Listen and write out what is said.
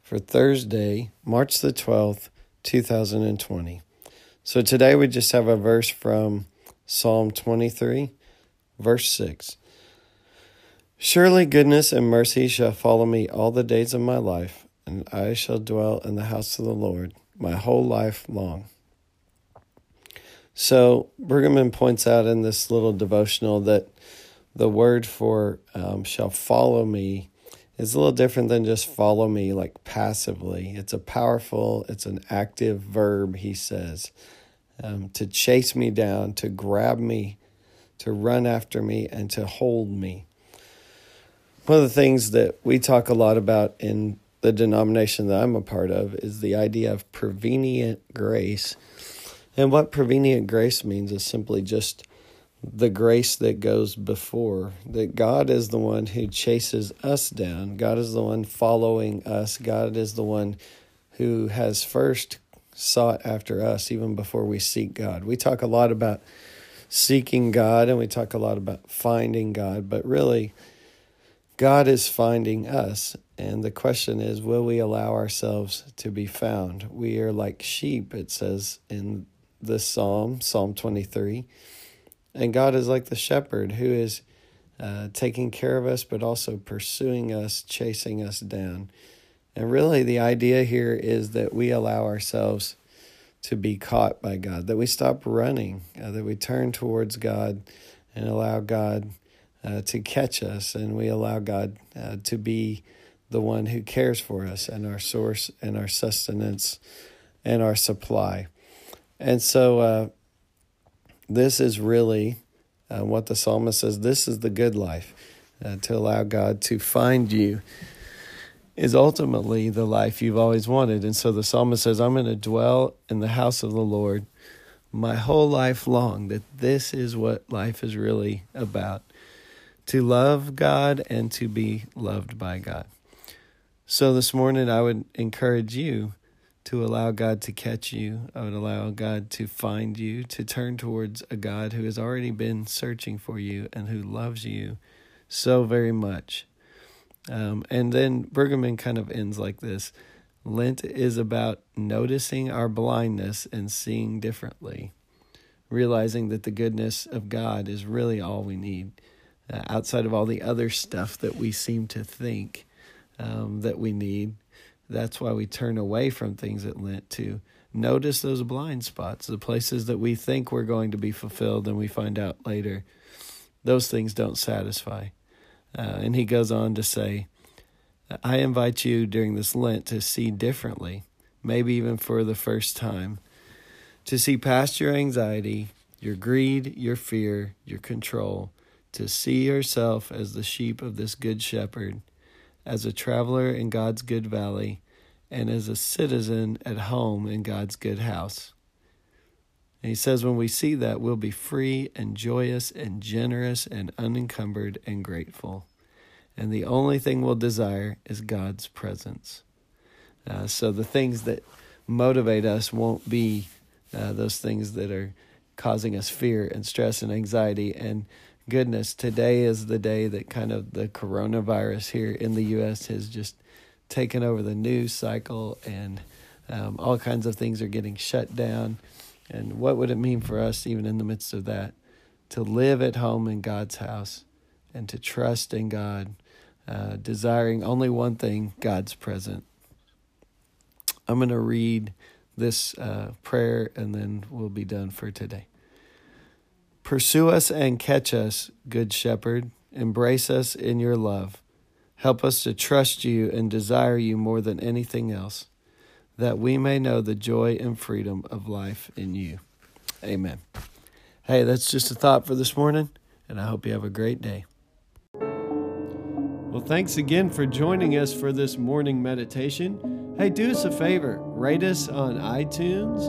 for Thursday, March the 12th, 2020. So today we just have a verse from Psalm 23, verse 6. Surely goodness and mercy shall follow me all the days of my life, and I shall dwell in the house of the Lord my whole life long. So Brueggemann points out in this little devotional that the word for shall follow me is a little different than just follow me like passively. It's an active verb, he says, to chase me down, to grab me, to run after me, and to hold me. One of the things that we talk a lot about in the denomination that I'm a part of is the idea of prevenient grace. And what prevenient grace means is simply just the grace that goes before, that God is the one who chases us down. God is the one following us. God is the one who has first sought after us even before we seek God. We talk a lot about seeking God and we talk a lot about finding God, but really God is finding us. And the question is, will we allow ourselves to be found? We are like sheep, it says in this psalm, Psalm 23. And God is like the shepherd who is taking care of us, but also pursuing us, chasing us down. And really the idea here is that we allow ourselves to be caught by God, that we stop running, that we turn towards God and allow God to catch us. And we allow God to be the one who cares for us and our source and our sustenance and our supply. And so, this is really what the psalmist says. This is the good life. To allow God to find you is ultimately the life you've always wanted. And so the psalmist says, I'm going to dwell in the house of the Lord my whole life long, that this is what life is really about, to love God and to be loved by God. So this morning I would encourage you to allow God to catch you. I would allow God to find you, to turn towards a God who has already been searching for you and who loves you so very much. And then Brueggemann kind of ends like this. Lent is about noticing our blindness and seeing differently, realizing that the goodness of God is really all we need, outside of all the other stuff that we seem to think that we need. That's why we turn away from things at Lent, to notice those blind spots, the places that we think we're going to be fulfilled and we find out later those things don't satisfy. And he goes on to say, I invite you during this Lent to see differently, maybe even for the first time, to see past your anxiety, your greed, your fear, your control, to see yourself as the sheep of this good shepherd, as a traveler in God's good valley, and as a citizen at home in God's good house. And he says when we see that, we'll be free and joyous and generous and unencumbered and grateful. And the only thing we'll desire is God's presence. So the things that motivate us won't be those things that are causing us fear and stress and anxiety and goodness. Today is the day that kind of the coronavirus here in the U.S. has just taken over the news cycle, and all kinds of things are getting shut down. And what would it mean for us, even in the midst of that, to live at home in God's house and to trust in God, desiring only one thing, God's presence. I'm going to read this prayer and then we'll be done for today. Pursue us and catch us, Good Shepherd. Embrace us in your love. Help us to trust you and desire you more than anything else, that we may know the joy and freedom of life in you. Amen. Hey, that's just a thought for this morning, and I hope you have a great day. Well, thanks again for joining us for this morning meditation. Hey, do us a favor, rate us on iTunes,